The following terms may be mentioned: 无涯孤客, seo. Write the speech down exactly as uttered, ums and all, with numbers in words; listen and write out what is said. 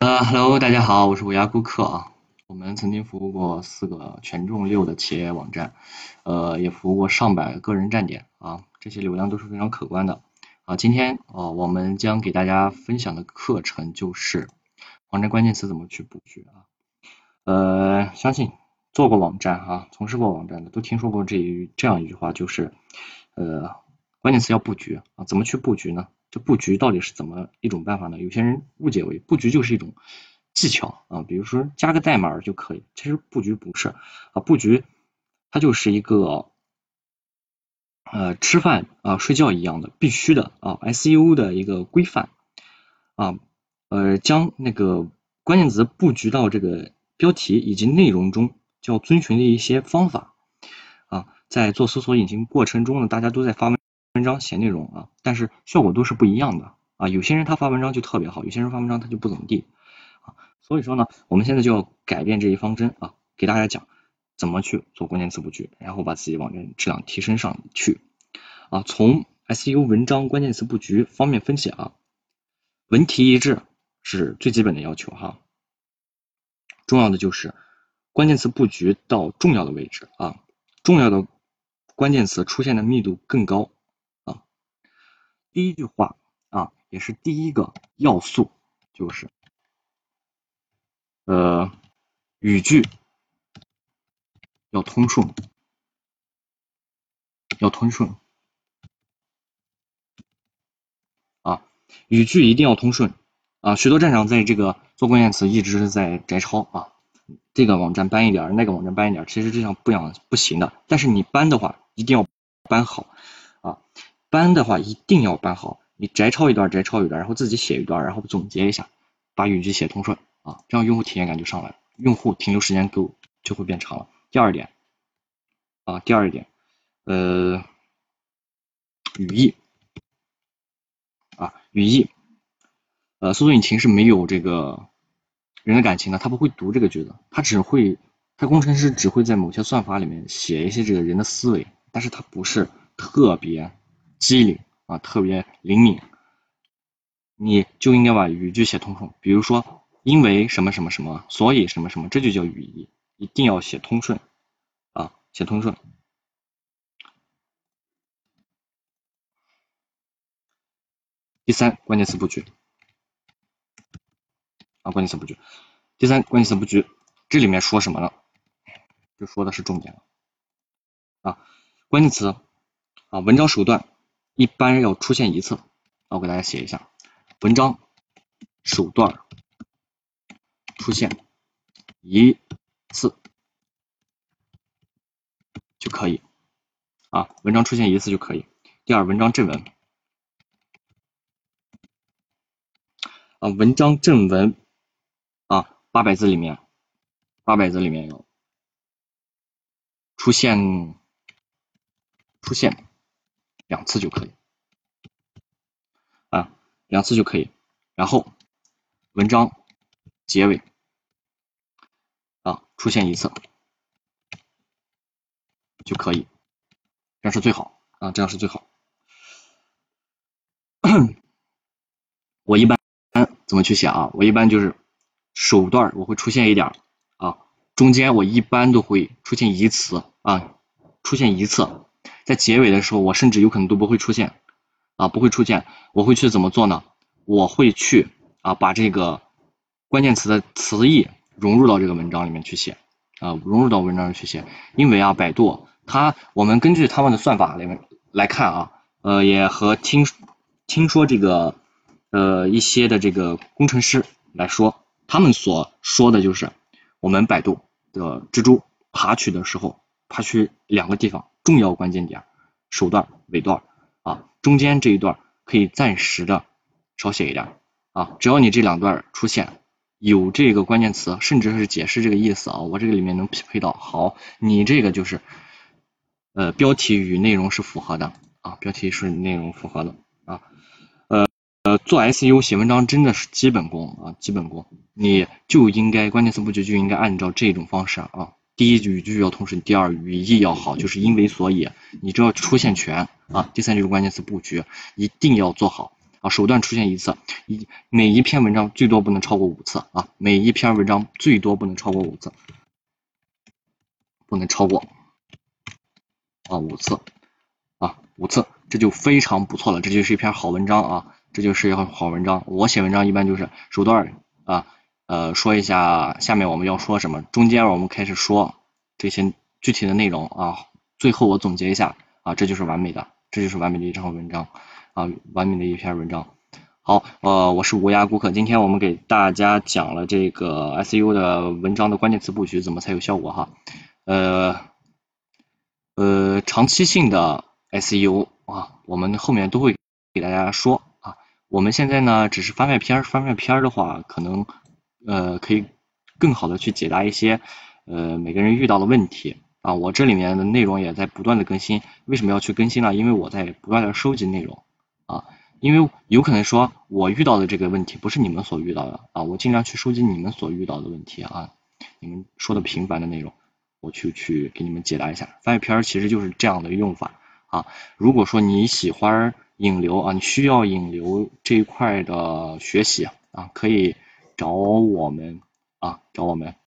呃，Hello， 大家好，我是无涯顾客啊。我们曾经服务过四个权重六的企业网站，呃，也服务过上百个人站点啊，这些流量都是非常可观的啊。今天啊、呃，我们将给大家分享的课程就是网站关键词怎么去布局啊。呃，相信做过网站啊，从事过网站的都听说过这一这样一句话，就是呃，关键词要布局啊，怎么去布局呢？这布局到底是怎么一种办法呢？有些人误解为布局就是一种技巧啊，比如说加个代码就可以。其实布局不是啊，布局它就是一个呃吃饭啊睡觉一样的必须的啊 S E O 的一个规范啊，呃将那个关键词布局到这个标题以及内容中就要遵循的一些方法啊，在做搜索引擎过程中呢，大家都在发文。文章写内容啊，但是效果都是不一样的啊。有些人他发文章就特别好，有些人发文章他就不怎么地啊。所以说呢，我们现在就要改变这一方针啊，给大家讲怎么去做关键词布局，然后把自己网站质量提升上去啊。从 S E O 文章关键词布局方面分析啊，文题一致是最基本的要求哈。重要的就是关键词布局到重要的位置啊，重要的关键词出现的密度更高。第一句话啊，也是第一个要素，就是呃语句要通顺，要通顺啊，语句一定要通顺啊。许多站长在这个做关键词一直是在摘抄啊，这个网站搬一点，那个网站搬一点，其实这样不养不行的。但是你搬的话，一定要搬好啊。搬的话一定要搬好，你摘抄一段，摘抄一段，然后自己写一段，然后总结一下，把语句写通顺啊，这样用户体验感就上来了，用户停留时间够就会变长了。第二点啊，第二点，呃，语义啊，语义，呃，搜索引擎是没有这个人的感情的，他不会读这个句子，他只会，他工程师只会在某些算法里面写一些这个人的思维，但是他不是特别。机灵啊，特别灵敏，你就应该把语句写通顺。比如说，因为什么什么什么，所以什么什么，这就叫语义，一定要写通顺啊，写通顺。第三，关键词布局啊，关键词布局。第三，关键词布局，这里面说什么呢？就说的是重点了啊，关键词啊，文章手段。一般要出现一次，我给大家写一下，文章手段出现一次就可以啊，文章出现一次就可以。第二，文章正文啊，文章正文啊，八百字里面，八百字里面要出现出现。两次就可以啊，两次就可以。然后文章结尾啊出现一次就可以，这样是最好啊，这样是最好。我一般怎么去写啊？我一般就是首段我会出现一点啊，中间我一般都会出现一次啊，出现一次。在结尾的时候，我甚至有可能都不会出现啊，不会出现。我会去怎么做呢？我会去啊，把这个关键词的词义融入到这个文章里面去写啊，融入到文章里去写。因为啊，百度它，我们根据他们的算法里面来看啊，呃，也和听听说这个呃一些的这个工程师来说，他们所说的就是我们百度的蜘蛛爬取的时候，爬取两个地方。重要关键点，首段尾段啊，中间这一段可以暂时的少写一点啊，只要你这两段出现有这个关键词，甚至是解释这个意思啊，我这个里面能匹配到好，你这个就是呃标题与内容是符合的啊，标题是内容符合的啊，呃呃做 S E O 写文章真的是基本功啊，基本功，你就应该关键词布局就应该按照这种方式啊。第一语句要通顺，第二语义要好，就是因为所以，你只要出现全啊。第三就是关键词布局一定要做好啊，啊，手段出现一次，一每一篇文章最多不能超过五次啊，每一篇文章最多不能超过五次，不能超过啊五次啊五次，这就非常不错了，这就是一篇好文章啊，这就是一篇好文章。我写文章一般就是手段啊呃说一下下面我们要说什么，中间我们开始说这些具体的内容啊，最后我总结一下啊，这就是完美的，这就是完美的一篇文章啊，完美的一篇文章。好，呃，我是无涯顾客，今天我们给大家讲了这个 S E O 的文章的关键词布局怎么才有效果哈，呃呃，长期性的 S E O 啊，我们后面都会给大家说啊，我们现在呢只是翻拍片，翻拍片的话可能呃可以更好的去解答一些呃每个人遇到的问题。啊，我这里面的内容也在不断的更新，为什么要去更新呢？因为我在不断的收集内容啊，因为有可能说我遇到的这个问题不是你们所遇到的啊，我尽量去收集你们所遇到的问题啊，你们说的频繁的内容，我去去给你们解答一下。翻译篇其实就是这样的用法啊，如果说你喜欢引流啊，你需要引流这一块的学习啊，可以找我们啊，找我们。